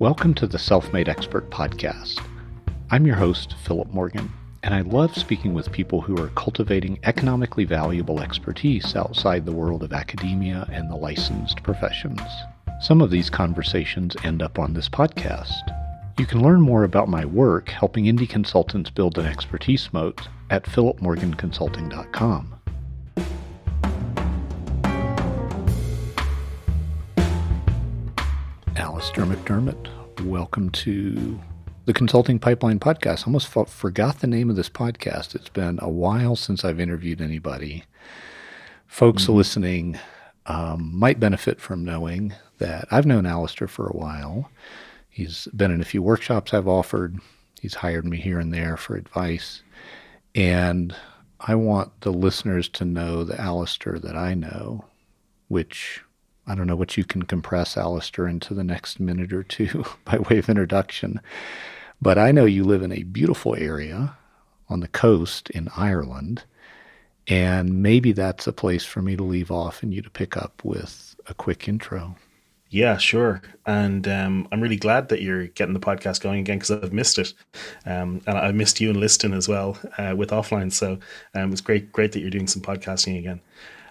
Welcome to the Self-Made Expert podcast. I'm your host, Philip Morgan, and I love speaking with people who are cultivating economically valuable expertise outside the world of academia and the licensed professions. Some of these conversations end up on this podcast. You can learn more about my work helping indie consultants build an expertise moat at PhilipMorganConsulting.com. Alastair McDermott, welcome to the Consulting Pipeline podcast. I almost forgot the name of this podcast. It's been a while since I've interviewed anybody. Folks listening might benefit from knowing that I've known Alastair for a while. He's been in a few workshops I've offered. He's hired me here and there for advice. And I want the listeners to know the Alastair that I know, which I don't know what you can compress, Alastair, into the next minute or two by way of introduction. But I know you live in a beautiful area on the coast in Ireland, and maybe that's a place for me to leave off and you to pick up with a quick intro. Yeah, sure. And I'm really glad that you're getting the podcast going again because I've missed it. And I missed you and Liston as well with Offline. So it's great that you're doing some podcasting again.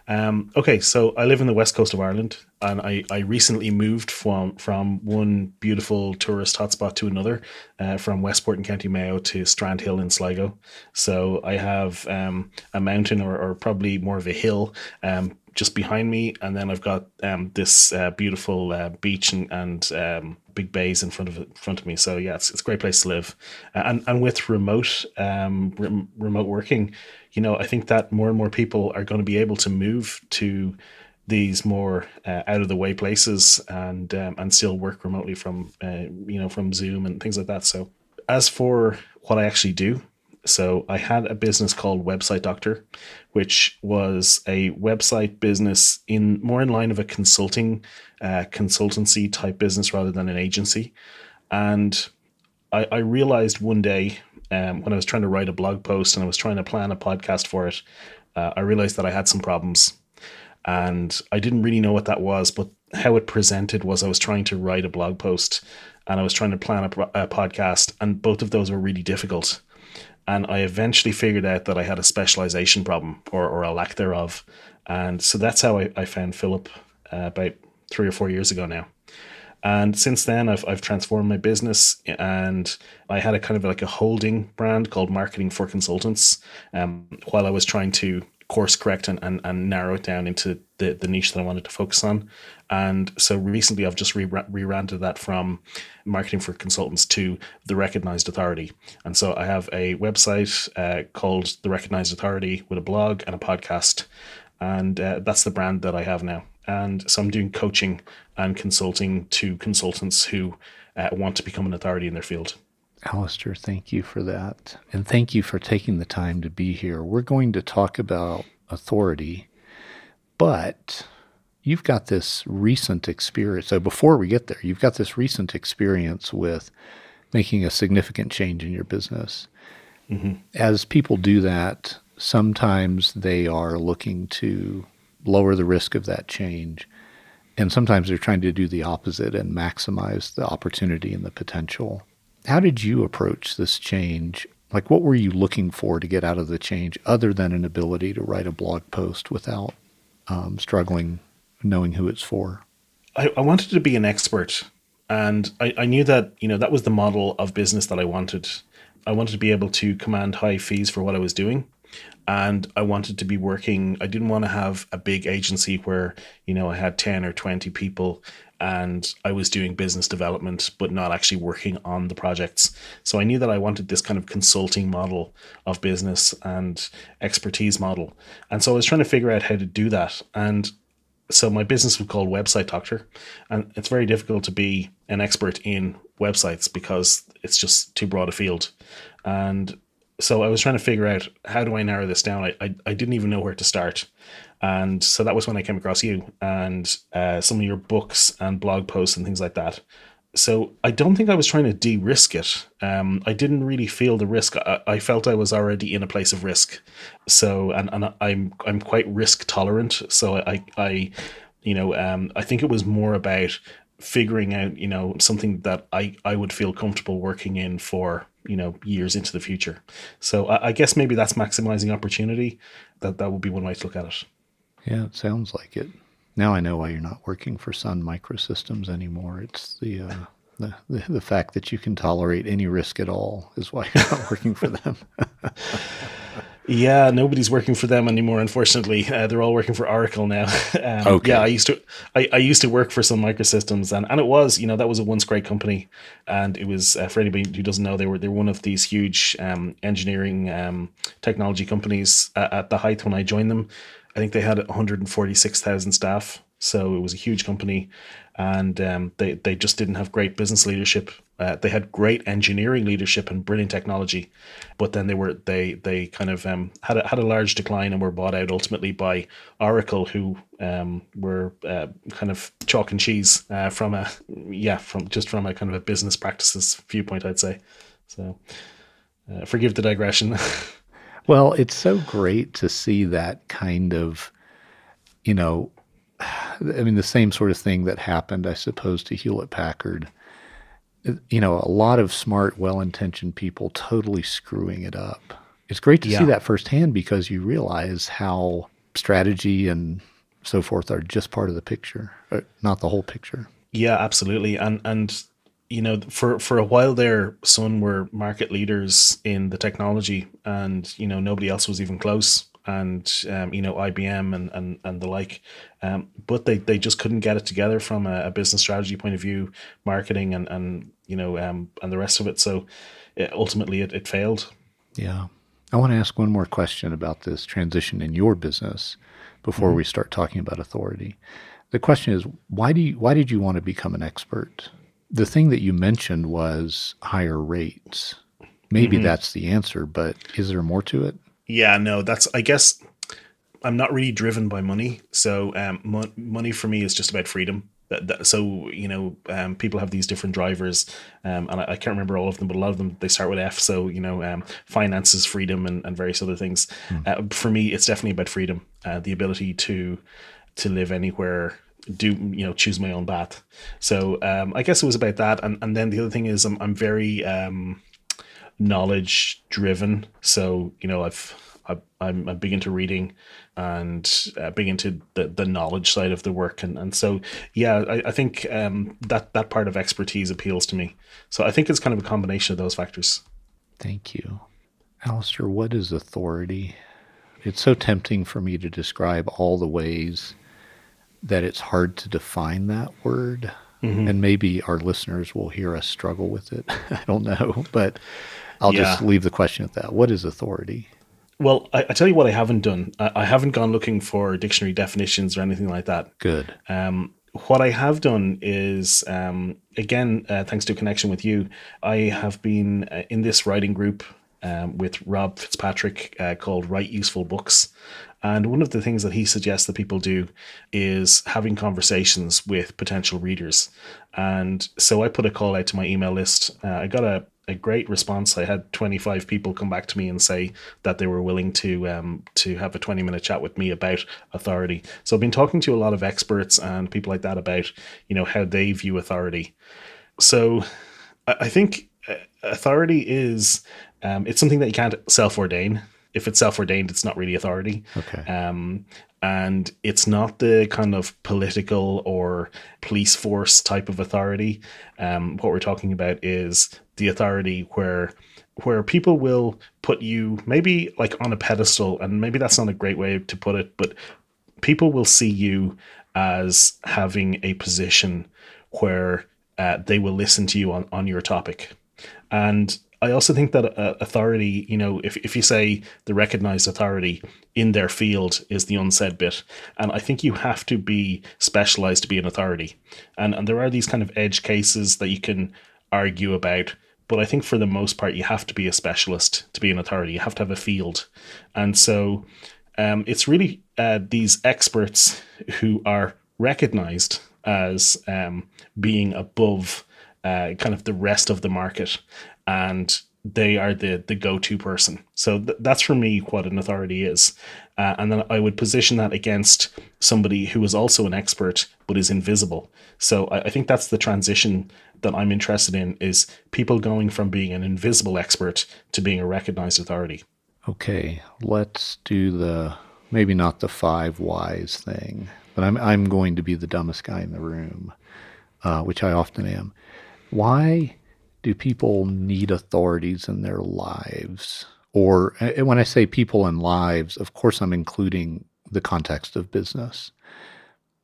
Okay, so I live in the west coast of Ireland, and I recently moved from one beautiful tourist hotspot to another, from Westport in County Mayo to Strand Hill in Sligo. So I have a mountain or probably more of a hill just behind me, and then I've got this beautiful beach and big bays in front of me. So yeah, it's a great place to live, and with remote working, you know, I think that more and more people are going to be able to move to these more out of the way places and still work remotely from Zoom and things like that. So as for what I actually do, so I had a business called Website Doctor, which was a website business in line of a consultancy type business rather than an agency. And I realized one day when I was trying to write a blog post and I was trying to plan a podcast for it, I realized that I had some problems. And I didn't really know what that was, but how it presented was I was trying to write a blog post and I was trying to plan a podcast, and both of those were really difficult. And I eventually figured out that I had a specialization problem or a lack thereof. And so that's how I found Philip about 3 or 4 years ago now. And since then, I've transformed my business, and I had a kind of like a holding brand called Marketing for Consultants while I was trying to course correct and narrow it down into the niche that I wanted to focus on. And so recently I've just rebranded that from Marketing for Consultants to The Recognized Authority. And so I have a website called The Recognized Authority with a blog and a podcast. And that's the brand that I have now. And so I'm doing coaching and consulting to consultants who want to become an authority in their field. Alastair, thank you for that. And thank you for taking the time to be here. We're going to talk about authority, but you've got this recent experience. So before we get there, you've got this recent experience with making a significant change in your business. Mm-hmm. As people do that, sometimes they are looking to lower the risk of that change. And sometimes they're trying to do the opposite and maximize the opportunity and the potential. How did you approach this change? Like, what were you looking for to get out of the change other than an ability to write a blog post without struggling, knowing who it's for? I wanted to be an expert. And I knew that, you know, that was the model of business that I wanted. I wanted to be able to command high fees for what I was doing. And I wanted to be working. I didn't want to have a big agency where, you know, I had 10 or 20 people and I was doing business development, but not actually working on the projects. So I knew that I wanted this kind of consulting model of business and expertise model. And so I was trying to figure out how to do that. And so my business was called Website Doctor, and it's very difficult to be an expert in websites because it's just too broad a field. And so I was trying to figure out, how do I narrow this down? I didn't even know where to start. And so that was when I came across you and some of your books and blog posts and things like that. So I don't think I was trying to de-risk it. I didn't really feel the risk. I felt I was already in a place of risk. So and I'm quite risk tolerant. So I think it was more about figuring out, you know, something that I would feel comfortable working in for, you know, years into the future. So I guess maybe that's maximizing opportunity. That would be one way to look at it. Yeah, it sounds like it. Now I know why you're not working for Sun Microsystems anymore. It's the fact that you can tolerate any risk at all is why you're not working for them. Yeah, nobody's working for them anymore, unfortunately. They're all working for Oracle now. Okay. Yeah, I used to work for Sun Microsystems, and it was, you know, that was a once great company, and it was for anybody who doesn't know, they're one of these huge engineering technology companies at the height when I joined them. I think they had 146,000 staff, so it was a huge company, and they just didn't have great business leadership. They had great engineering leadership and brilliant technology, but then they kind of had a large decline and were bought out ultimately by Oracle, who were kind of chalk and cheese from a kind of a business practices viewpoint, I'd say. So forgive the digression. Well, it's so great to see that kind of, you know, I mean, the same sort of thing that happened, I suppose, to Hewlett-Packard. You know, a lot of smart, well-intentioned people totally screwing it up. It's great to see that firsthand, because you realize how strategy and so forth are just part of the picture, not the whole picture. Yeah, absolutely. And you know, for a while there, Sun were market leaders in the technology, and, you know, nobody else was even close. And, you know, IBM and the like. But they just couldn't get it together from a business strategy point of view, marketing and you know, and the rest of it. So ultimately it failed. Yeah. I want to ask one more question about this transition in your business before we start talking about authority. The question is, why did you want to become an expert? The thing that you mentioned was higher rates. Maybe that's the answer, but is there more to it? Yeah, no, I guess I'm not really driven by money. So money for me is just about freedom. So, you know, people have these different drivers, and I can't remember all of them, but a lot of them, they start with F. So, you know, finances, freedom, and various other things. For me, it's definitely about freedom, the ability to live anywhere, do, you know, choose my own path. So I guess it was about that. And then the other thing is I'm very... knowledge driven. So, you know, I'm big into reading and big into the knowledge side of the work. And so, yeah, I think that part of expertise appeals to me. So I think it's kind of a combination of those factors. Thank you. Alastair, what is authority? It's so tempting for me to describe all the ways that it's hard to define that word. And maybe our listeners will hear us struggle with it. I don't know, but I'll just leave the question at that. What is authority? Well, I tell you what I haven't done. I haven't gone looking for dictionary definitions or anything like that. Good. What I have done is, again, thanks to a connection with you, I have been in this writing group with Rob Fitzpatrick called Write Useful Books. And one of the things that he suggests that people do is having conversations with potential readers. And so I put a call out to my email list. I got a great response. I had 25 people come back to me and say that they were willing to have a 20-minute chat with me about authority. So I've been talking to a lot of experts and people like that about, you know, how they view authority. So I think authority is, it's something that you can't self-ordain. If it's self-ordained, it's not really authority. Okay. And it's not the kind of political or police force type of authority. What we're talking about is the authority where people will put you maybe like on a pedestal, and maybe that's not a great way to put it, but people will see you as having a position where they will listen to you on your topic. And I also think that authority, you know, if you say the recognized authority in their field is the unsaid bit, and I think you have to be specialized to be an authority. And there are these kind of edge cases that you can argue about, but I think for the most part, you have to be a specialist to be an authority. You have to have a field. And so it's really these experts who are recognized as being above kind of the rest of the market. And they are the go-to person. So that's for me what an authority is. And then I would position that against somebody who is also an expert but is invisible. So I think that's the transition that I'm interested in, is people going from being an invisible expert to being a recognized authority. Okay, let's do the, maybe not the five whys thing, but I'm going to be the dumbest guy in the room, which I often am. Why do people need authorities in their lives? Or when I say people and lives, of course, I'm including the context of business.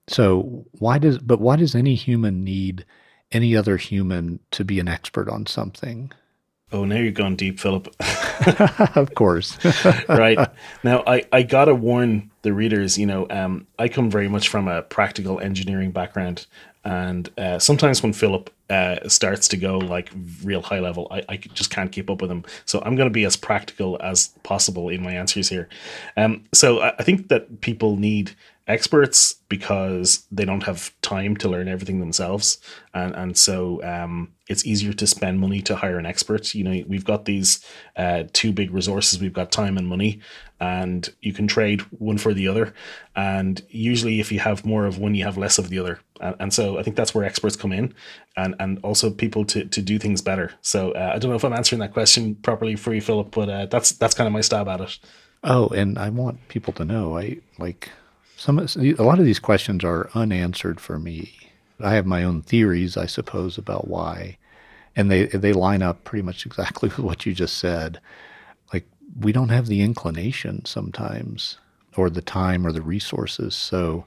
So why does any human need any other human to be an expert on something? Oh, now you're going deep, Philip. Of course. Right. Now, I got to warn the readers, I come very much from a practical engineering background. And sometimes when Philip starts to go like real high level, I just can't keep up with him. So I'm going to be as practical as possible in my answers here. So I think that people need experts because they don't have time to learn everything themselves. And so it's easier to spend money to hire an expert. We've got these two big resources. We've got time and money, and you can trade one for the other. And usually if you have more of one, you have less of the other. And so I think that's where experts come in, and also people to do things better. So I don't know if I'm answering that question properly for you, Philip, but that's kind of my stab at it. Oh, and I want people to know, a lot of these questions are unanswered for me. I have my own theories, I suppose, about why, and they line up pretty much exactly with what you just said. Like, we don't have the inclination sometimes, or the time, or the resources. So,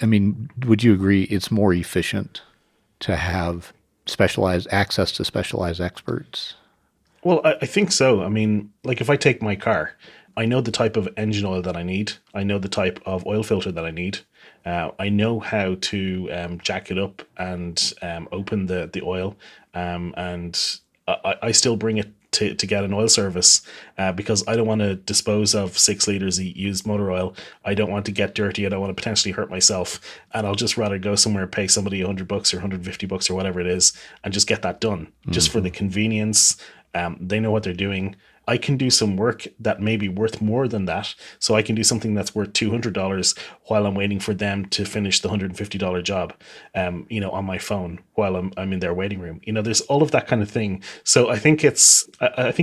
I mean, would you agree it's more efficient to have specialized access to specialized experts? Well, I think so. I mean, like if I take my car, I know the type of engine oil that I need. I know the type of oil filter that I need. I know how to jack it up and open the oil. And I still bring it to get an oil service because I don't want to dispose of 6 liters of used motor oil. I don't want to get dirty. I don't want to potentially hurt myself. And I'll just rather go somewhere and pay somebody $100 or $150 or whatever it is and just get that done, just for the convenience. They know what they're doing. I can do some work that may be worth more than that. So I can do something that's worth $200 while I'm waiting for them to finish the $150 job, on my phone while I'm in their waiting room. There's all of that kind of thing. So I think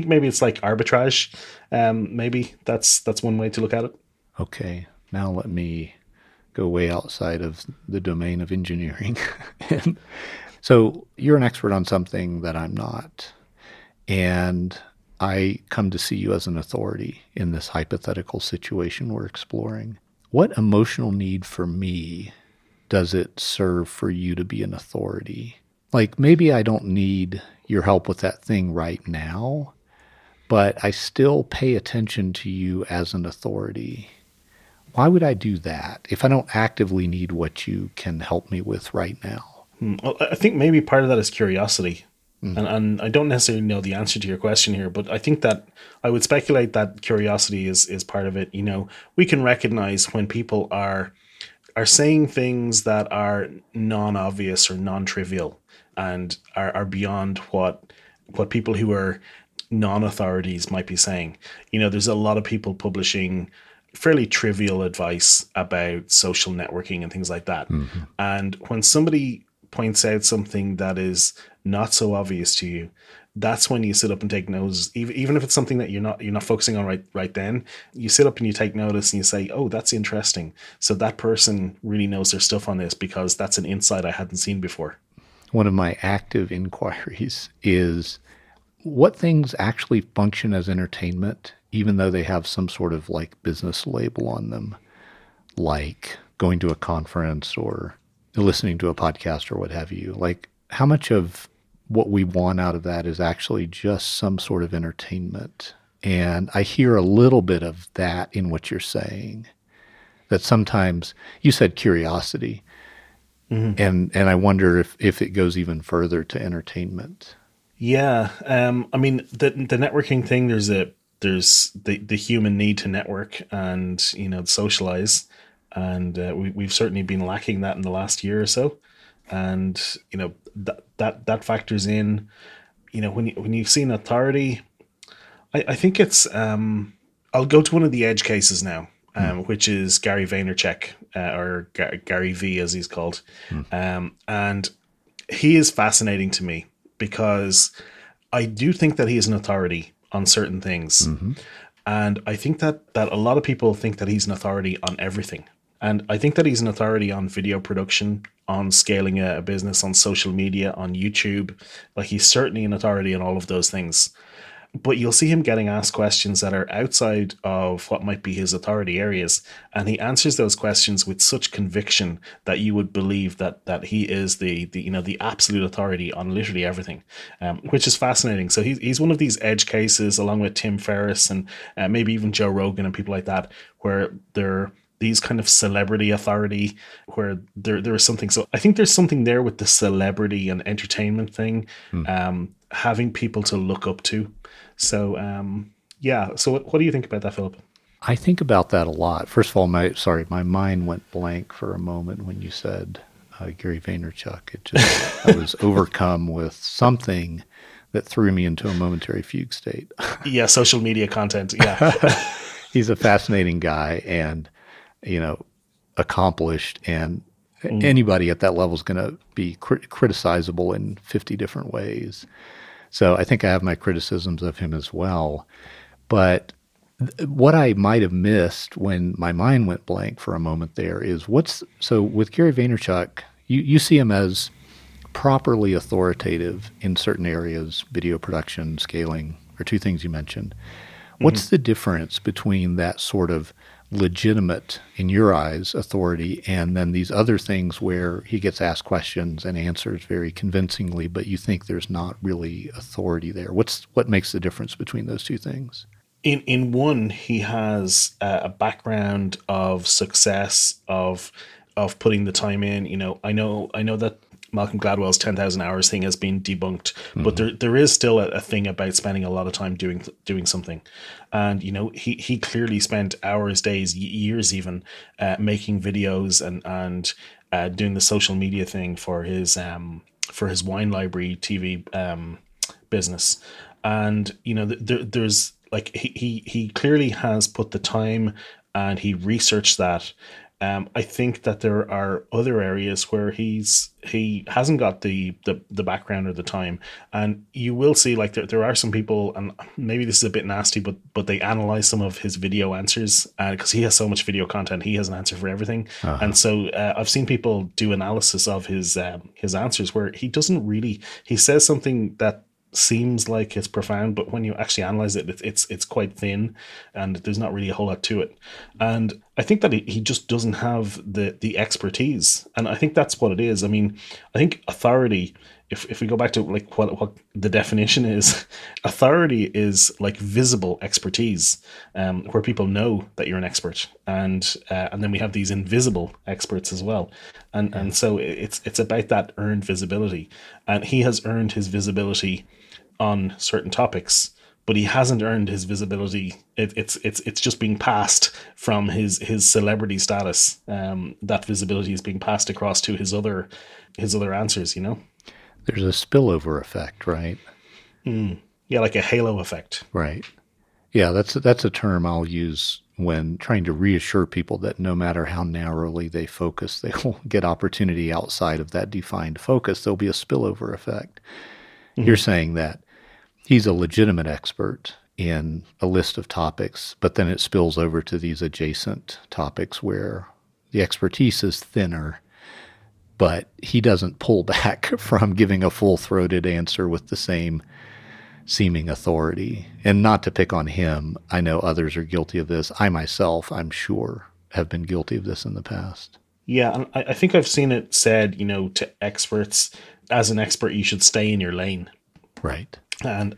maybe it's like arbitrage. Maybe that's one way to look at it. Okay. Now let me go way outside of the domain of engineering. So you're an expert on something that I'm not. And I come to see you as an authority in this hypothetical situation we're exploring. What emotional need for me does it serve for you to be an authority? Like, maybe I don't need your help with that thing right now, but I still pay attention to you as an authority. Why would I do that if I don't actively need what you can help me with right now? Well, I think maybe part of that is curiosity. And I don't necessarily know the answer to your question here, but I think that I would speculate that curiosity is part of it. We can recognize when people are saying things that are non-obvious or non-trivial and are beyond what people who are non-authorities might be saying. There's a lot of people publishing fairly trivial advice about social networking and things like that. Mm-hmm. And when somebody points out something that is not so obvious to you, that's when you sit up and take notice. Even if it's something that you're not focusing on right then, you sit up and you take notice and you say, oh, that's interesting. So that person really knows their stuff on this because that's an insight I hadn't seen before. One of my active inquiries is what things actually function as entertainment, even though they have some sort of like business label on them, like going to a conference or listening to a podcast or what have you. Like, how much of what we want out of that is actually just some sort of entertainment? And I hear a little bit of that in what you're saying, that sometimes you said curiosity. Mm-hmm. And I wonder if it goes even further to entertainment. Yeah. I mean, the networking thing, there's the human need to network and, socialize. And we've certainly been lacking that in the last year or so. And, that factors in. you know, when you've seen authority, I think it's, I'll go to one of the edge cases now, which is Gary Vaynerchuk, or Gary V as he's called. And he is fascinating to me because I do think that he is an authority on certain things. And I think that, a lot of people think that he's an authority on everything. And I think that he's an authority on video production, on scaling a business, on social media, on YouTube. Like, he's certainly an authority on all of those things. But you'll see him getting asked questions that are outside of what might be his authority areas. And he answers those questions with such conviction that you would believe that he is the you know, the absolute authority on literally everything, which is fascinating. So he's one of these edge cases, along with Tim Ferriss and maybe even Joe Rogan and people like that, where they're these kind of celebrity authority, where there is something. So I think there's something there with the celebrity and entertainment thing, having people to look up to. So, yeah. So what do you think about that, Philip? I think about that a lot. First of all, my mind went blank for a moment when you said Gary Vaynerchuk. It just, I was overcome with something that threw me into a momentary fugue state. Yeah. Social media content. Yeah. He's a fascinating guy and, you know, accomplished, and anybody at that level is going to be criticizable in 50 different ways. So I think I have my criticisms of him as well. But what I might have missed when my mind went blank for a moment there is so with Gary Vaynerchuk, you see him as properly authoritative in certain areas. Video production, scaling are two things you mentioned. What's the difference between that sort of legitimate, in your eyes, authority and then these other things where he gets asked questions and answers very convincingly, but you think there's not really authority there? What makes the difference between those two things? In one, he has a background of success, of putting the time in. You know, I know that Malcolm Gladwell's 10,000 hours thing has been debunked, but there is still a thing about spending a lot of time doing something. And, you know, he clearly spent hours, days, years even making videos and doing the social media thing for his Wine Library TV business. And, you know, there's like, he clearly has put the time and he researched that. I think that there are other areas where he hasn't got the background or the time, and you will see like there are some people, and maybe this is a bit nasty, but they analyze some of his video answers because he has so much video content, he has an answer for everything, and so I've seen people do analysis of his answers where he doesn't really, he says something that seems like it's profound, but when you actually analyze it, it's quite thin and there's not really a whole lot to it. And I think that he just doesn't have the expertise. And I think that's what it is. I mean, I think authority, if we go back to like what the definition is, authority is like visible expertise, where people know that you're an expert. And then we have these invisible experts as well. And so it's about that earned visibility. And he has earned his visibility on certain topics, but he hasn't earned his visibility. It's just being passed from his celebrity status. That visibility is being passed across to his other answers, you know? There's a spillover effect, right? Yeah, like a halo effect. Right. Yeah, that's a term I'll use when trying to reassure people that no matter how narrowly they focus, they will get opportunity outside of that defined focus. There'll be a spillover effect. You're saying that he's a legitimate expert in a list of topics, but then it spills over to these adjacent topics where the expertise is thinner, but he doesn't pull back from giving a full-throated answer with the same seeming authority. And not to pick on him, I know others are guilty of this. I myself, I'm sure, have been guilty of this in the past. Yeah, and I think I've seen it said, you know, to experts, as an expert, you should stay in your lane. Right. And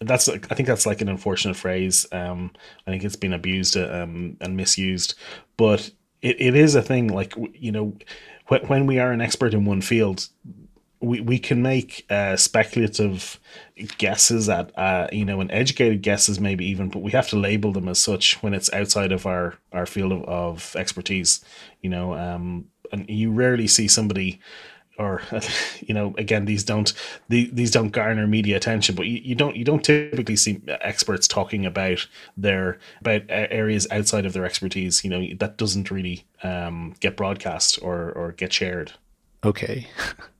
that's, I think that's like an unfortunate phrase. I think it's been abused and misused, but it is a thing. Like, you know, when we are an expert in one field, we can make speculative guesses at, you know, and educated guesses maybe even, but we have to label them as such when it's outside of our field of expertise, you know, and you rarely see somebody or, you know, again, these don't garner media attention, but you don't typically see experts talking about areas outside of their expertise. You know, that doesn't really get broadcast or get shared. Okay.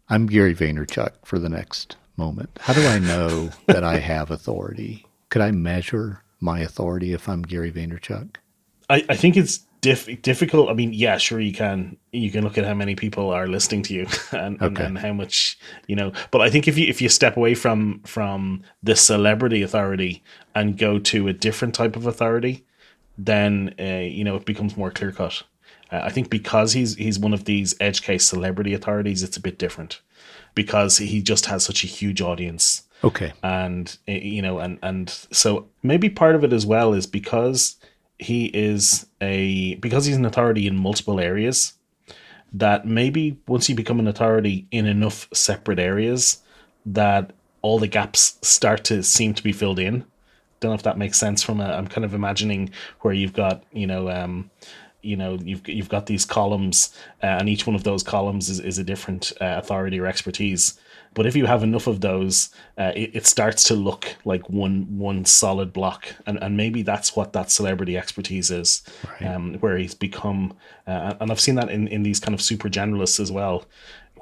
I'm Gary Vaynerchuk for the next moment. How do I know that I have authority? Could I measure my authority if I'm Gary Vaynerchuk? I think it's difficult. I mean, yeah, sure, you can look at how many people are listening to you and how much, you know, but I think if you step away from the celebrity authority and go to a different type of authority, then, you know, it becomes more clear cut. I think because he's one of these edge case celebrity authorities, it's a bit different because he just has such a huge audience. Okay. And, you know, and so maybe part of it as well is because he's an authority in multiple areas, that maybe once you become an authority in enough separate areas, that all the gaps start to seem to be filled in. Don't know if that makes sense. I'm kind of imagining where you've got, you know, you've got these columns, and each one of those columns is a different authority or expertise. But if you have enough of those, it starts to look like one solid block, and maybe that's what that celebrity expertise is, right. Where he's become. And I've seen that in these kind of super generalists as well,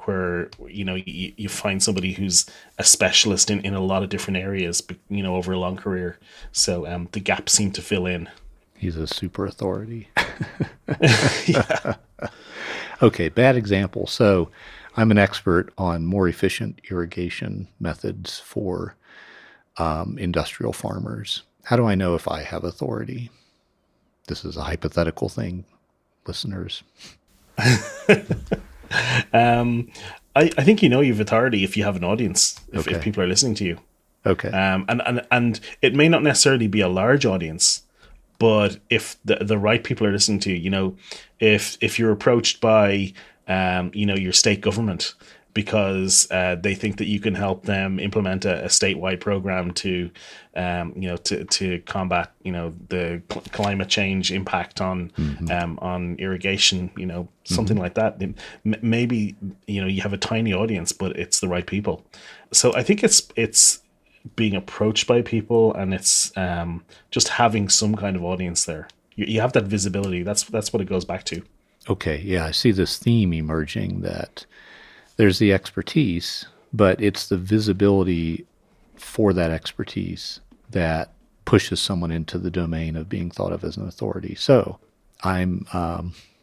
where, you know, you find somebody who's a specialist in a lot of different areas, you know, over a long career. So the gaps seem to fill in. He's a super authority. Yeah. Okay, bad example. So I'm an expert on more efficient irrigation methods for industrial farmers. How do I know if I have authority? This is a hypothetical thing, listeners. I think you know you have authority if you have an audience, if people are listening to you. Okay. And it may not necessarily be a large audience, but if the right people are listening to you, you know, if you're approached by, you know, your state government because they think that you can help them implement a statewide program to, you know, to combat, you know, the climate change impact on irrigation, you know, something like that. Maybe, you know, you have a tiny audience, but it's the right people. So I think it's being approached by people, and it's just having some kind of audience there. You have that visibility. That's what it goes back to. Okay. Yeah. I see this theme emerging that there's the expertise, but it's the visibility for that expertise that pushes someone into the domain of being thought of as an authority. So I'm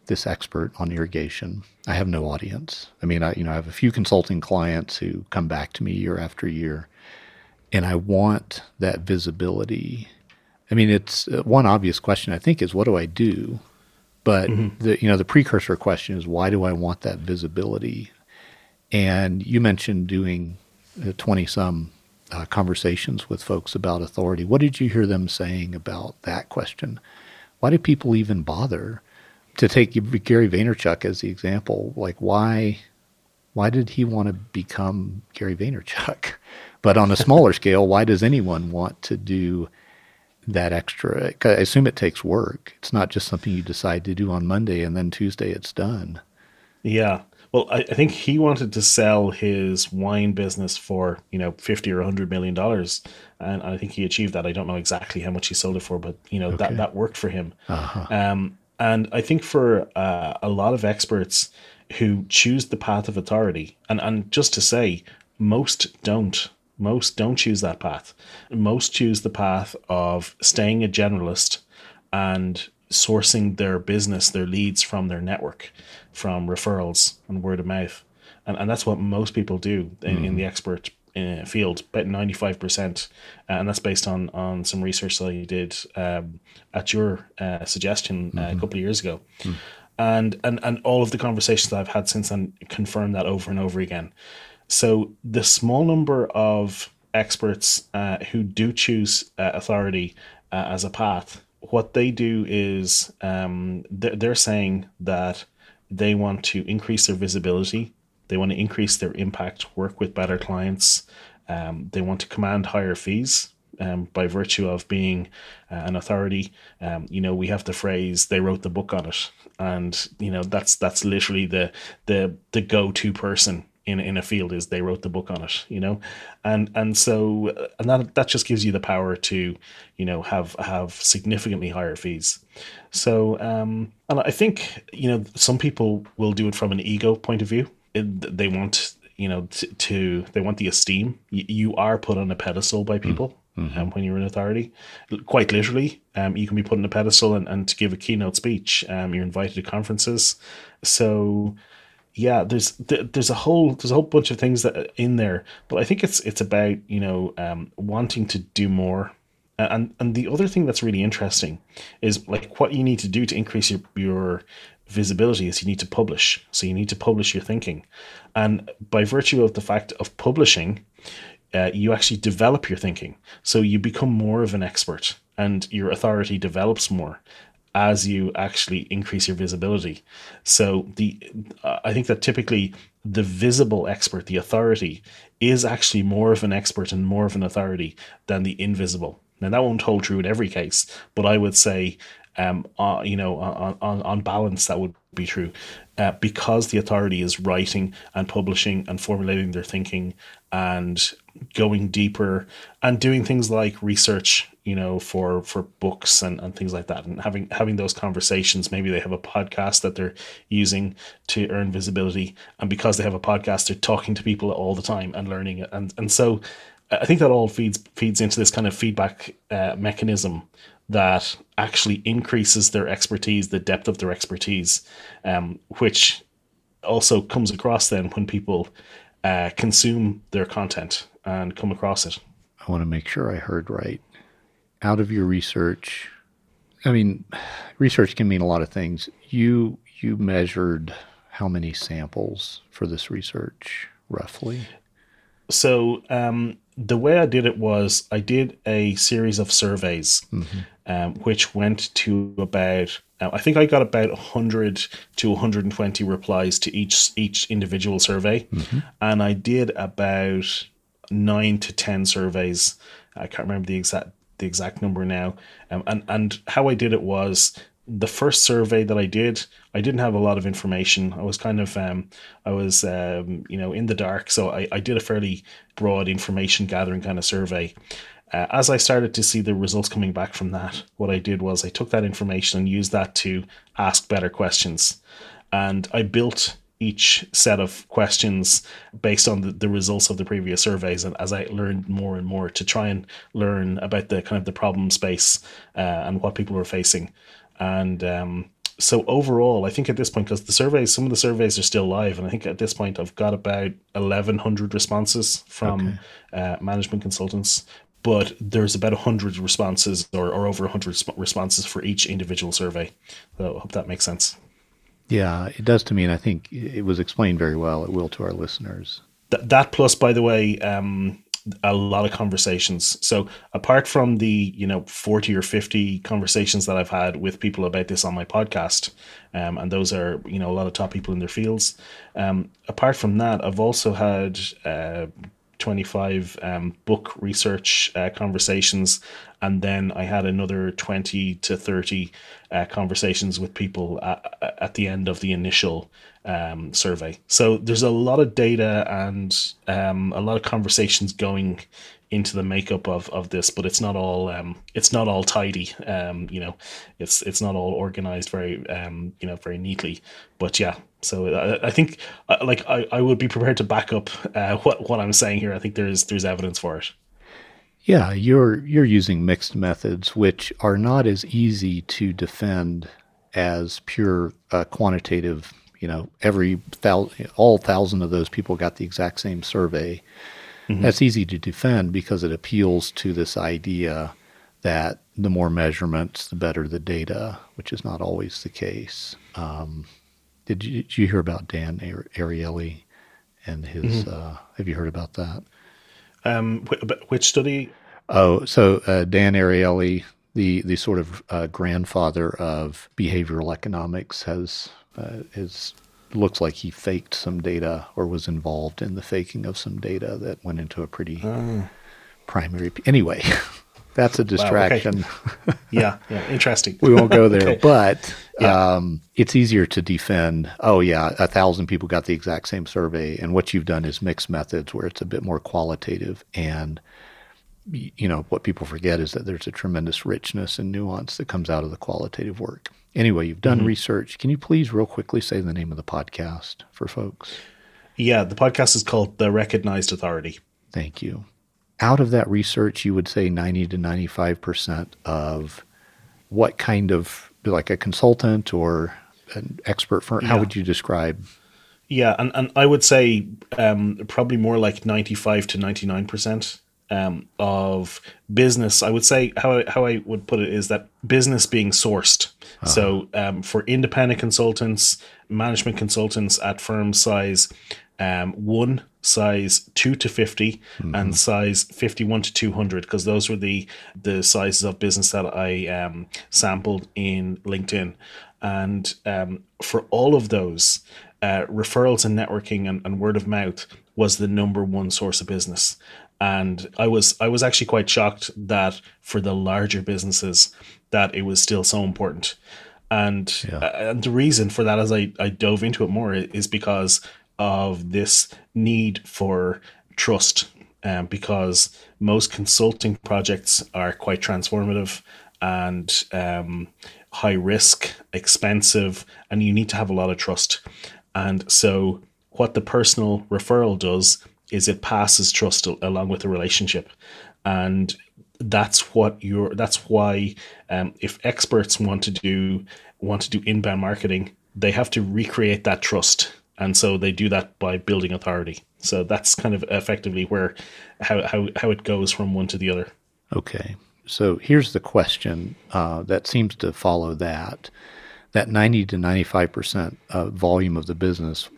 this expert on irrigation. I have no audience. I mean, I have a few consulting clients who come back to me year after year. And I want that visibility. I mean, it's one obvious question, I think, is what do I do? But the precursor question is, why do I want that visibility? And you mentioned doing 20-some conversations with folks about authority. What did you hear them saying about that question? Why do people even bother? To take Gary Vaynerchuk as the example, like why did he want to become Gary Vaynerchuk? But on a smaller scale, why does anyone want to do that extra? I assume it takes work. It's not just something you decide to do on Monday and then Tuesday it's done. Yeah. Well, I think he wanted to sell his wine business for, you know, $50 or $100 million. And I think he achieved that. I don't know exactly how much he sold it for, but, you know, that worked for him. Uh-huh. And I think for a lot of experts who choose the path of authority, and just to say, most don't choose that path. Most choose the path of staying a generalist and sourcing their business, their leads from their network, from referrals and word of mouth. And that's what most people do in the expert field, about 95%. And that's based on some research that you did at your suggestion a couple of years ago. And all of the conversations that I've had since then confirm that over and over again. So the small number of experts who do choose authority as a path, what they do is they're saying that they want to increase their visibility. They want to increase their impact, work with better clients. They want to command higher fees by virtue of being an authority. You know, we have the phrase, they wrote the book on it. And, you know, that's literally the go-to person in a field is they wrote the book on it, you know, and so that just gives you the power to, you know, have significantly higher fees. So and I think, you know, some people will do it from an ego point of view. They want, you know, they want the esteem. You are put on a pedestal by people. Mm-hmm. When you're an authority, quite literally, you can be put on a pedestal and to give a keynote speech. You're invited to conferences. So yeah, there's a whole bunch of things that are in there, but I think it's about, you know, wanting to do more. And the other thing that's really interesting is, like, what you need to do to increase your visibility is you need to publish. So you need to publish your thinking, and by virtue of the fact of publishing, you actually develop your thinking. So you become more of an expert, and your authority develops more as you actually increase your visibility. So I think that typically the visible expert, the authority, is actually more of an expert and more of an authority than the invisible. Now, that won't hold true in every case, but I would say, you know, on balance, that would be true, because the authority is writing and publishing and formulating their thinking and going deeper and doing things like research, you know, for books and things like that, and having those conversations. Maybe they have a podcast that they're using to earn visibility, and because they have a podcast, they're talking to people all the time and learning it. And so I think that all feeds into this kind of feedback mechanism that actually increases their expertise, the depth of their expertise, which also comes across then when people consume their content and come across it. I want to make sure I heard right. Out of your research, I mean, research can mean a lot of things. You measured how many samples for this research, roughly? So the way I did it was I did a series of surveys, mm-hmm. Which went to about, I think I got about 100 to 120 replies to each individual survey. Mm-hmm. And I did about 9 to 10 surveys. I can't remember the exact number now. And how I did it was, the first survey that I did, I didn't have a lot of information. I was kind of, you know, in the dark. So I did a fairly broad information gathering kind of survey. As I started to see the results coming back from that, what I did was I took that information and used that to ask better questions. And I built each set of questions based on the results of the previous surveys, and as I learned more and more to try and learn about the kind of the problem space and what people were facing. And so overall, I think at this point, because some of the surveys are still live, and I think at this point I've got about 1,100 responses from management consultants, but there's about 100 responses or over 100 responses for each individual survey. So I hope that makes sense. Yeah, it does to me, and I think it was explained very well. It will to our listeners. That plus, by the way, a lot of conversations. So apart from the, you know, 40 or 50 conversations that I've had with people about this on my podcast, and those are, you know, a lot of top people in their fields. Apart from that, I've also had 25 book research conversations, and then I had another 20 to 30 conversations with people at the end of the initial survey. So there's a lot of data and a lot of conversations going into the makeup of this, but it's not all tidy. You know, it's not all organized very you know, very neatly. But yeah, so I think like I would be prepared to back up what I'm saying here. I think there's evidence for it. Yeah, you're using mixed methods, which are not as easy to defend as pure quantitative. You know, all 1,000 of those people got the exact same survey. Mm-hmm. That's easy to defend because it appeals to this idea that the more measurements, the better the data, which is not always the case. Did you hear about Dan Ariely and his? Mm-hmm. Have you heard about that? Which study? Oh, so Dan Ariely, the sort of grandfather of behavioral economics, looks like he faked some data or was involved in the faking of some data that went into a pretty primary. Anyway, That's a distraction. Wow, okay. Yeah, interesting. We won't go there, okay. But it's easier to defend, 1,000 people got the exact same survey, and what you've done is mixed methods where it's a bit more qualitative. And, you know, what people forget is that there's a tremendous richness and nuance that comes out of the qualitative work. Anyway, you've done research. Can you please real quickly say the name of the podcast for folks? Yeah, the podcast is called The Recognized Authority. Thank you. Out of that research, you would say 90 to 95% of what kind of, like a consultant or an expert firm, how would you describe? Yeah, and I would say probably more like 95 to 99% of business. I would say how I would put it is that business being sourced. Uh-huh. So for independent consultants, management consultants at firm size 1, size 2 to 50, and size 51 to 200, because those were the sizes of business that I sampled in LinkedIn. And for all of those, referrals and networking and word of mouth was the number one source of business. And I was actually quite shocked that for the larger businesses that it was still so important. And, and the reason for that, as I dove into it more, is because of this need for trust, because most consulting projects are quite transformative and high risk, expensive, and you need to have a lot of trust. And so what the personal referral does is it passes trust along with the relationship. And that's why if experts want to do inbound marketing, they have to recreate that trust. And so they do that by building authority. So that's kind of effectively where how it goes from one to the other. Okay. So here's the question that seems to follow that 90 to 95% volume of the business.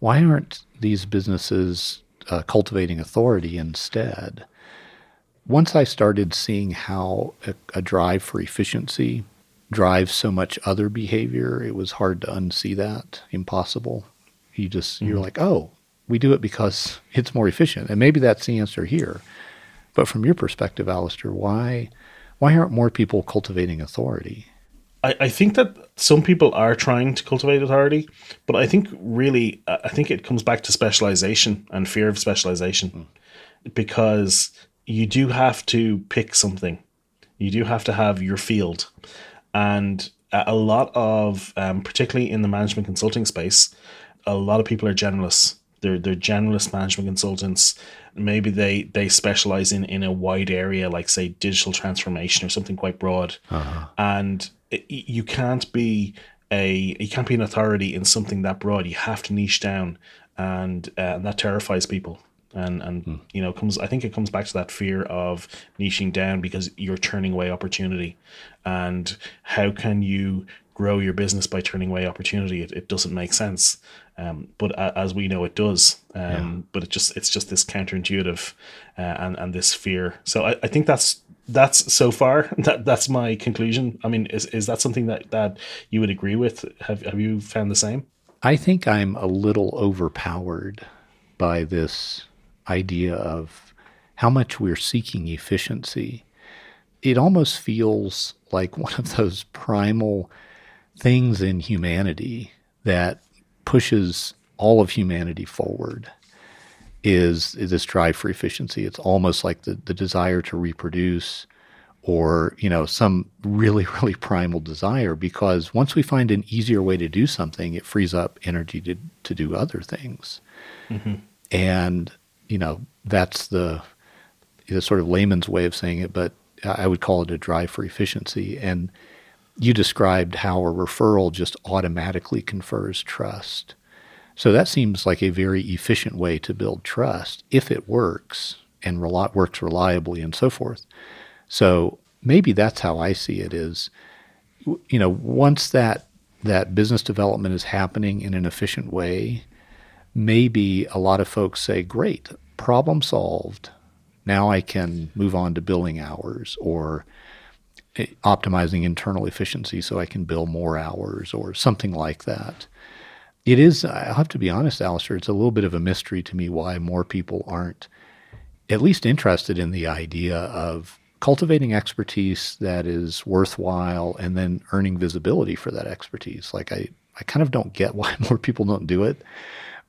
Why aren't these businesses cultivating authority instead? Once I started seeing how a drive for efficiency drives so much other behavior, it was hard to unsee that. Impossible. You're like, oh, we do it because it's more efficient. And maybe that's the answer here. But from your perspective, Alastair, why aren't more people cultivating authority? I think that some people are trying to cultivate authority, but I think it comes back to specialization and fear of specialization, because you do have to pick something. You do have to have your field. And a lot of, particularly in the management consulting space, a lot of people are generalists. They're generalist management consultants. Maybe they specialize in a wide area, like say digital transformation or something quite broad. Uh-huh. And you can't be an authority in something that broad. You have to niche down, and that terrifies people. And you know, it comes back to that fear of niching down because you're turning away opportunity. And how can you grow your business by turning away opportunity? It doesn't make sense, but as we know, it does. But it's just this counterintuitive and this fear. So I think that's so far that's my conclusion. I mean, is that something that you would agree with? Have you found the same? I think I'm a little overpowered by this idea of how much we're seeking efficiency. It almost feels like one of those primal things in humanity that pushes all of humanity forward is this drive for efficiency. It's almost like the desire to reproduce, or, you know, some really, really primal desire, because once we find an easier way to do something, it frees up energy to do other things. Mm-hmm. And, you know, that's the sort of layman's way of saying it, but I would call it a drive for efficiency. And you described how a referral just automatically confers trust. So that seems like a very efficient way to build trust if it works and works reliably and so forth. So maybe that's how I see it is, you know, once that business development is happening in an efficient way, maybe a lot of folks say, great, problem solved. Now I can move on to billing hours or optimizing internal efficiency so I can bill more hours or something like that. It is, I'll have to be honest, Alastair, it's a little bit of a mystery to me why more people aren't at least interested in the idea of cultivating expertise that is worthwhile and then earning visibility for that expertise. Like I kind of don't get why more people don't do it,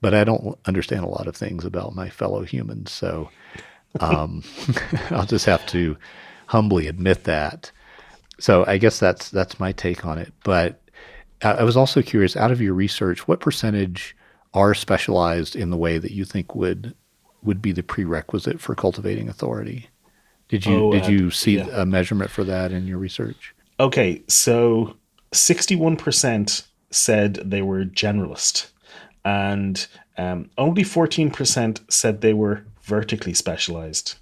but I don't understand a lot of things about my fellow humans. So I'll just have to humbly admit that. So I guess that's my take on it. But I was also curious, out of your research, what percentage are specialized in the way that you think would be the prerequisite for cultivating authority? Did you see a measurement for that in your research? Okay, so 61% said they were generalist, and only 14% said they were vertically specialized,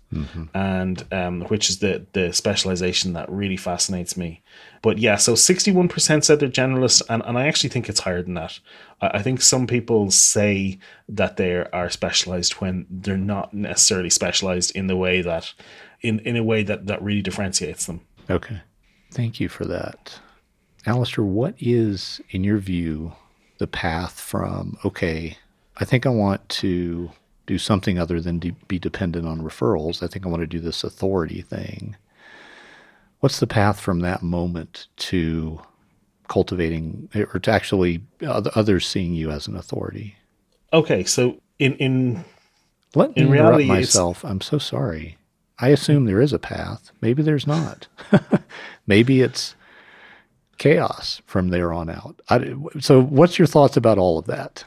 and which is the specialization that really fascinates me. But yeah, so 61% said they're generalists, and I actually think it's higher than that. I think some people say that they are specialized when they're not necessarily specialized in the way that in a way that really differentiates them. Okay, thank you for that. Alastair, what is, in your view, the path from, okay, I think I want to do something other than be dependent on referrals. I think I want to do this authority thing. What's the path from that moment to cultivating or to actually others seeing you as an authority? Okay, so in reality, interrupt myself. I'm so sorry. I assume there is a path. Maybe there's not. Maybe it's chaos from there on out. So what's your thoughts about all of that?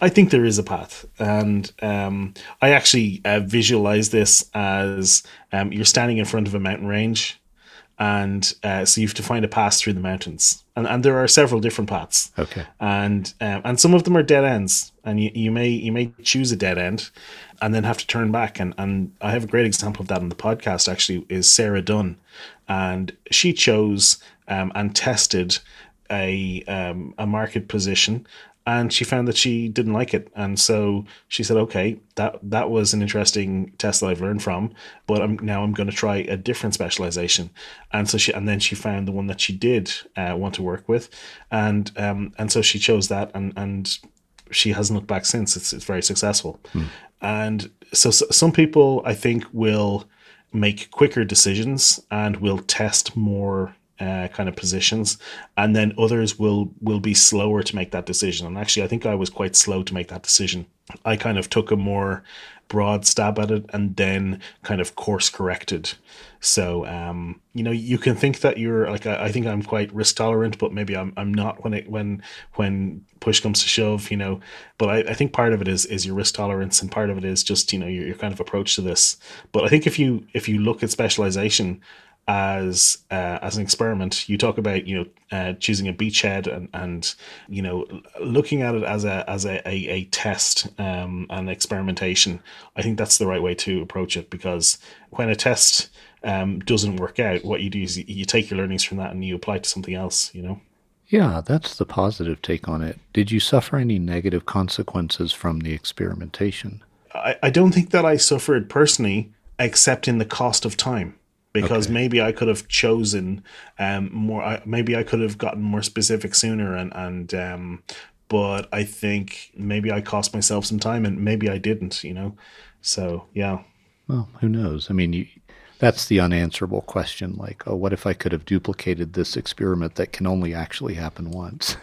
I think there is a path, and I actually visualize this as you're standing in front of a mountain range, and so you have to find a pass through the mountains, and there are several different paths. Okay, and some of them are dead ends, and you may choose a dead end, and then have to turn back. And I have a great example of that on the podcast. Actually, is Sarah Dunn, and she chose and tested a market position. And she found that she didn't like it. And so she said, okay, that was an interesting test that I've learned from, but now I'm going to try a different specialization. And so she found the one that she did want to work with. And so she chose that, and she hasn't looked back since. It's very successful. And so some people, I think, will make quicker decisions and will test more kind of positions, and then others will be slower to make that decision. And actually, I think I was quite slow to make that decision. I kind of took a more broad stab at it and then kind of course corrected. So you can think that you're like, I think I'm quite risk tolerant, but maybe I'm not when push comes to shove, But I think part of it is your risk tolerance, and part of it is just your kind of approach to this. But I think if you look at specialization as an experiment, you talk about choosing a beachhead and looking at it as a test and experimentation. I think that's the right way to approach it, because when a test doesn't work out, what you do is you take your learnings from that and you apply to something else. Yeah, that's the positive take on it. Did you suffer any negative consequences from the experimentation? I don't think that I suffered personally, except in the cost of time. Because maybe I could have chosen more. Maybe I could have gotten more specific sooner, but I think maybe I cost myself some time, and maybe I didn't. So yeah. Well, who knows? I mean, that's the unanswerable question. Like, what if I could have duplicated this experiment that can only actually happen once,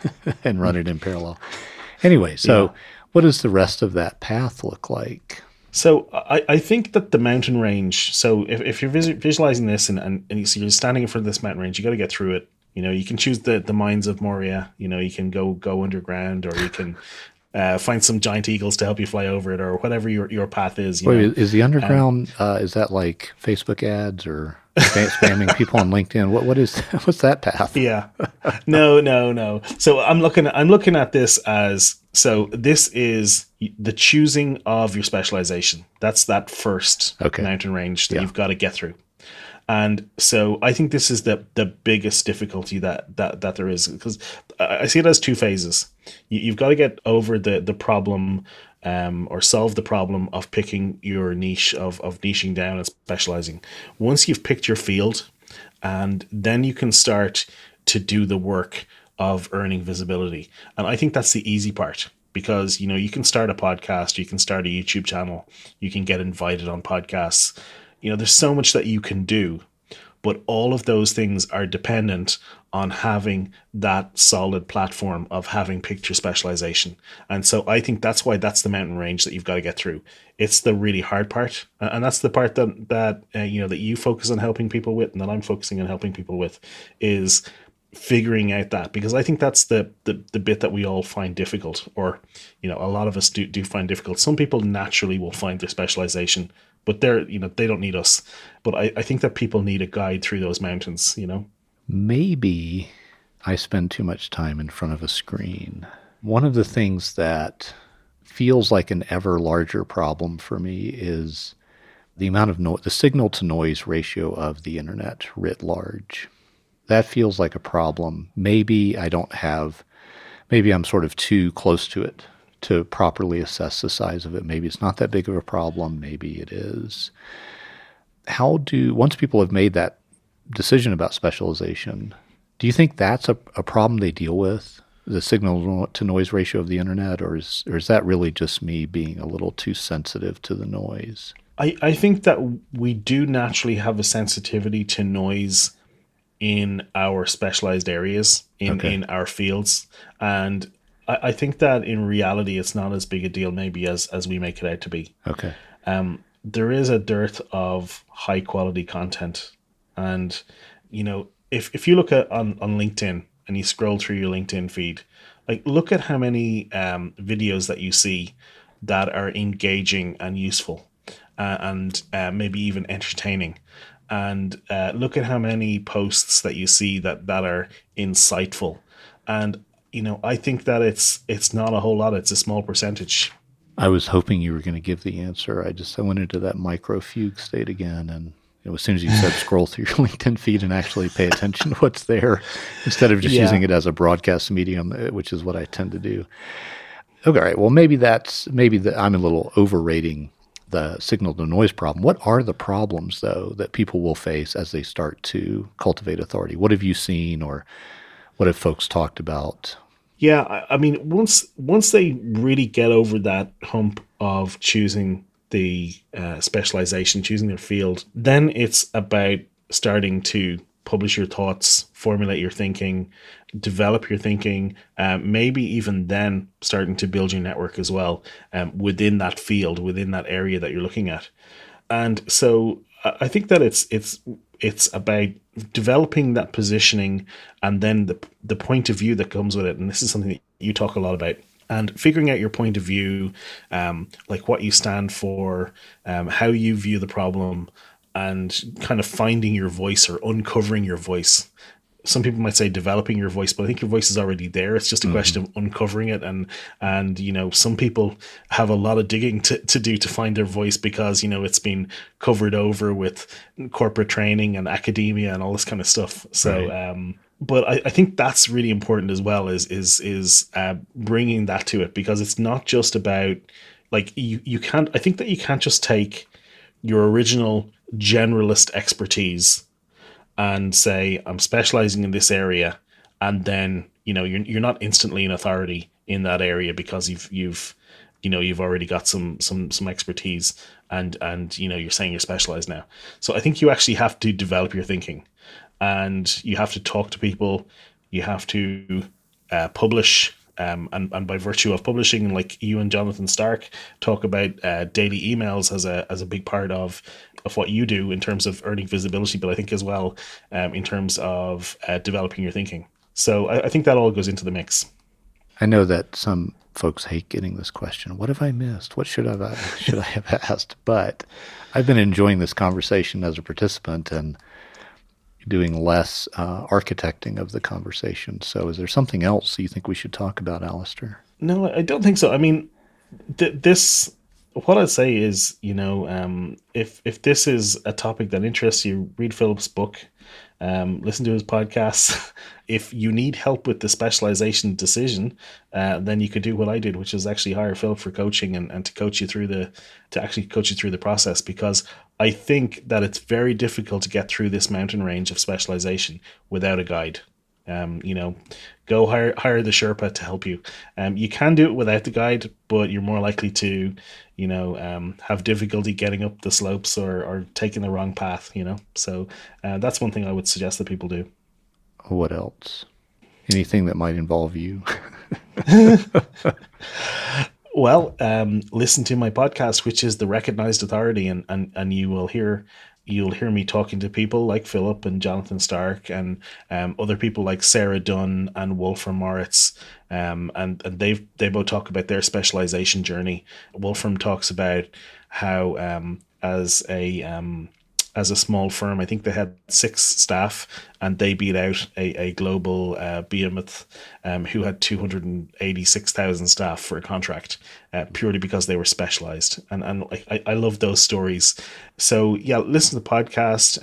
and run it in parallel? Anyway, so what does the rest of that path look like? So I think that the mountain range, so if you're visualizing this and you're standing in front of this mountain range, you got to get through it. You can choose the mines of Moria, you can go underground, or you can find some giant eagles to help you fly over it, or whatever your path is. Wait, is the underground, is that like Facebook ads or spamming people on LinkedIn? What's that path? Yeah, no. So I'm looking at this as, so this is the choosing of your specialization. That's that first mountain range that you've got to get through. And so I think this is the biggest difficulty that there is, because I see it as two phases. You've got to get over the problem or solve the problem of picking your niche, of niching down and specializing. Once you've picked your field, and then you can start to do the work of earning visibility. And I think that's the easy part, because you can start a podcast, you can start a YouTube channel, you can get invited on podcasts. There's so much that you can do, But all of those things are dependent on having that solid platform of having picture specialization. And so I think that's why that's the mountain range that you've got to get through. It's the really hard part. And that's the part that you focus on helping people with, and that I'm focusing on helping people with, is figuring out that, because I think that's the bit that we all find difficult, or, you know, a lot of us do find difficult. Some people naturally will find their specialization, but they don't need us. But I think that people need a guide through those mountains, you know? Maybe I spend too much time in front of a screen. One of the things that feels like an ever larger problem for me is the amount of the signal to noise ratio of the internet writ large. That feels like a problem. Maybe I'm sort of too close to it to properly assess the size of it. Maybe it's not that big of a problem. Maybe it is. Once people have made that decision about specialization, do you think that's a problem they deal with, the signal to noise ratio of the internet, or is that really just me being a little too sensitive to the noise? I think that we do naturally have a sensitivity to noise in our specialized areas, in our fields. And I think that in reality, it's not as big a deal maybe as we make it out to be. Okay. There is a dearth of high quality content. And, you know, if you look at on LinkedIn and you scroll through your LinkedIn feed, like, look at how many videos that you see that are engaging and useful and maybe even entertaining. And look at how many posts that you see that are insightful. And, you know, I think that it's not a whole lot. It's a small percentage. I was hoping you were going to give the answer. I went into that micro fugue state again. And, you know, as soon as you said scroll through your LinkedIn feed and actually pay attention to what's there, instead of just using it as a broadcast medium, which is what I tend to do. Okay, all right. Well, maybe I'm a little overrating the signal to noise problem. What are the problems, though, that people will face as they start to cultivate authority? What have you seen, or what have folks talked about? Yeah, I mean, once they really get over that hump of choosing the specialization, choosing their field, then it's about starting to publish your thoughts, formulate your thinking, develop your thinking, maybe even then starting to build your network as well within that field, within that area that you're looking at. And so I think that it's about developing that positioning, and then the point of view that comes with it. And this is something that you talk a lot about. And figuring out your point of view, like what you stand for, how you view the problem, and kind of finding your voice or uncovering your voice. Some people might say developing your voice, but I think your voice is already there. It's just a question of uncovering it. And, you know, some people have a lot of digging to do to find their voice, because, you know, it's been covered over with corporate training and academia and all this kind of stuff. So, right. But I think that's really important as well, is bringing that to it, because it's not just about, like, you can't just take your original generalist expertise and say, I'm specializing in this area, and then, you know, you're not instantly an authority in that area, because you've already got some expertise, and you know, you're saying you're specialized now. So I think you actually have to develop your thinking, and you have to talk to people, you have to publish. And by virtue of publishing, like, you and Jonathan Stark talk about daily emails as a big part of what you do in terms of earning visibility, but I think as well in terms of developing your thinking. So I think that all goes into the mix. I know that some folks hate getting this question. What have I missed? What should I have asked? But I've been enjoying this conversation as a participant and doing less architecting of the conversation. So is there something else you think we should talk about, Alastair? No, I don't think so. I mean, what I'd say is, you know, if this is a topic that interests you, read Philip's book, listen to his podcast. If you need help with the specialization decision, then you could do what I did, which is actually hire Philip for coaching and to actually coach you through the process, because I think that it's very difficult to get through this mountain range of specialization without a guide. You know, Go hire the Sherpa to help you. You can do it without the guide, but you're more likely to, have difficulty getting up the slopes or taking the wrong path, So that's one thing I would suggest that people do. What else? Anything that might involve you? Well, listen to my podcast, which is The Recognized Authority, and you'll hear me talking to people like Philip and Jonathan Stark and other people like Sarah Dunn and Wolfram Moritz. And they both talk about their specialization journey. Wolfram talks about how as a small firm, I think they had 6 staff, and they beat out a global behemoth who had 286,000 staff for a contract purely because they were specialized. And I love those stories. So yeah, listen to the podcast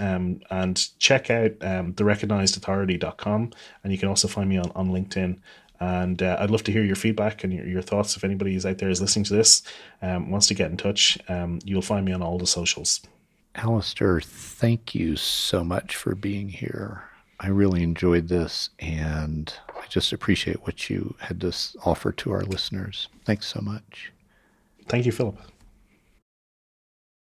and check out therecognizedauthority.com. And you can also find me on LinkedIn. And I'd love to hear your feedback and your thoughts. If anybody is out there is listening to this, wants to get in touch, you'll find me on all the socials. Alastair, thank you so much for being here. I really enjoyed this, and I just appreciate what you had to offer to our listeners. Thanks so much. Thank you, Philip.